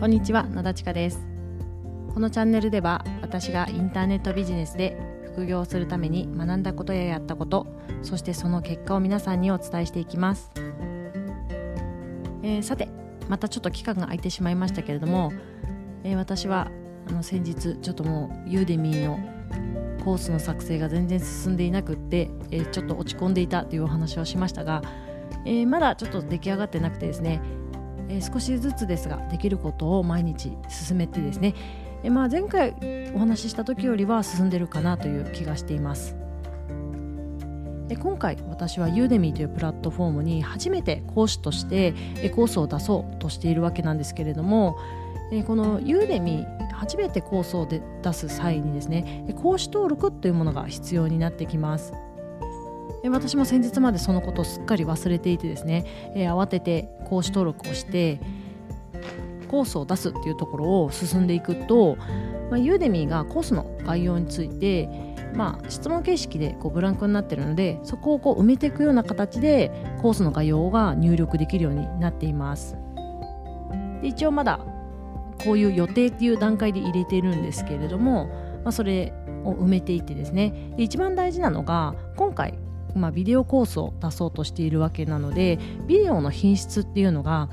こんにちは、野田千佳です。このチャンネルでは、私がインターネットビジネスで副業をするために学んだことややったこと、そしてその結果を皆さんにお伝えしていきます。さて、またちょっと期間が空いてしまいましたけれども、私は先日ちょっともう Udemy のコースの作成が全然進んでいなくって、ちょっと落ち込んでいたというお話をしましたが、まだちょっと出来上がってなくてですね、少しずつですができることを毎日進めてですね、前回お話しした時よりは進んでるかなという気がしています。で、今回私は Udemy というプラットフォームに初めて講師としてコースを出そうとしているわけなんですけれども、この Udemy 初めてコースを出す際にですね、講師登録というものが必要になってきます。私も先日までそのことをすっかり忘れていてですね、慌てて講師登録をしてコースを出すっていうところを進んでいくと、Udemy がコースの概要について、質問形式でブランクになっているので、そこを埋めていくような形でコースの概要が入力できるようになっています。で、一応まだこういう予定っていう段階で入れているんですけれども、それを埋めていってですね、で、一番大事なのが今回ビデオコースを出そうとしているわけなので、ビデオの品質っていうのが、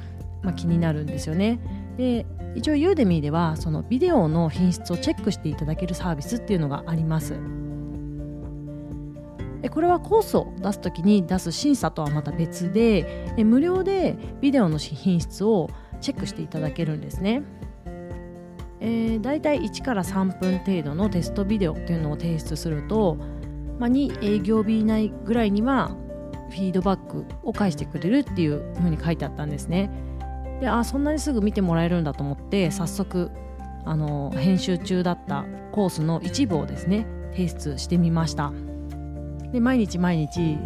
気になるんですよね。で、一応 Udemy ではそのビデオの品質をチェックしていただけるサービスっていうのがあります。で、これはコースを出すときに出す審査とはまた別で、無料でビデオの品質をチェックしていただけるんですね。だいたい1から3分程度のテストビデオっていうのを提出すると、2営業日以内ぐらいにはフィードバックを返してくれるっていう風に書いてあったんですね。で、そんなにすぐ見てもらえるんだと思って、早速編集中だったコースの一部をですね提出してみました。で、毎日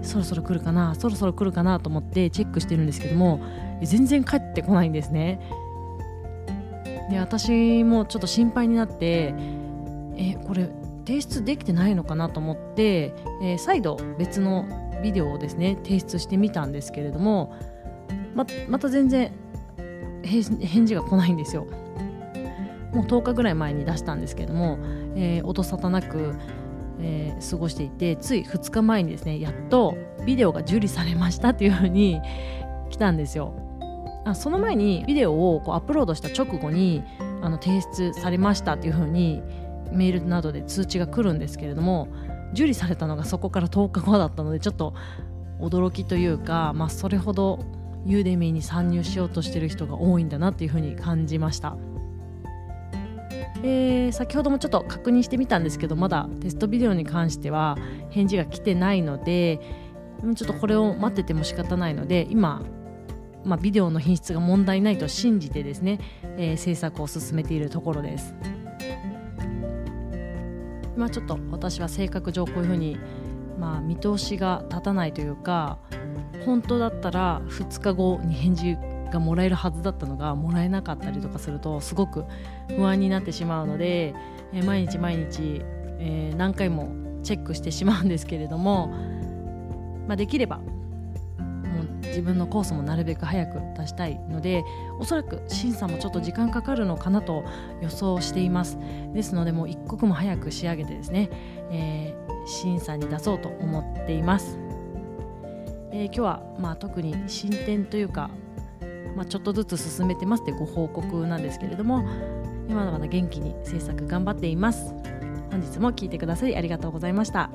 そろそろ来るかなと思ってチェックしてるんですけども、全然返ってこないんですね。で、私もちょっと心配になって、これ提出できてないのかなと思って、再度別のビデオをですね提出してみたんですけれども、また全然返事が来ないんですよ。もう10日ぐらい前に出したんですけれども、音沙汰なく、過ごしていて、つい2日前にですねやっとビデオが受理されましたというふうに来たんですよ。その前にビデオをアップロードした直後に提出されましたというふうにメールなどで通知が来るんですけれども、受理されたのがそこから10日後だったので、ちょっと驚きというか、それほど Udemy に参入しようとしている人が多いんだなっていうふうに感じました。先ほどもちょっと確認してみたんですけど、まだテストビデオに関しては返事が来てないので、ちょっとこれを待ってても仕方ないので、今、ビデオの品質が問題ないと信じてですね、制作を進めているところです。ちょっと私は性格上こういうふうに、見通しが立たないというか、本当だったら2日後に返事がもらえるはずだったのがもらえなかったりとかすると、すごく不安になってしまうので、毎日、何回もチェックしてしまうんですけれども、できればもう自分のコースもなるべく早く出したいので、おそらく審査もちょっと時間かかるのかなと予想しています。ですので、もう一刻も早く仕上げてですね、審査に出そうと思っています。今日は特に進展というか、ちょっとずつ進めてますというご報告なんですけれども、まだまだ元気に制作頑張っています。本日も聞いてくださりありがとうございました。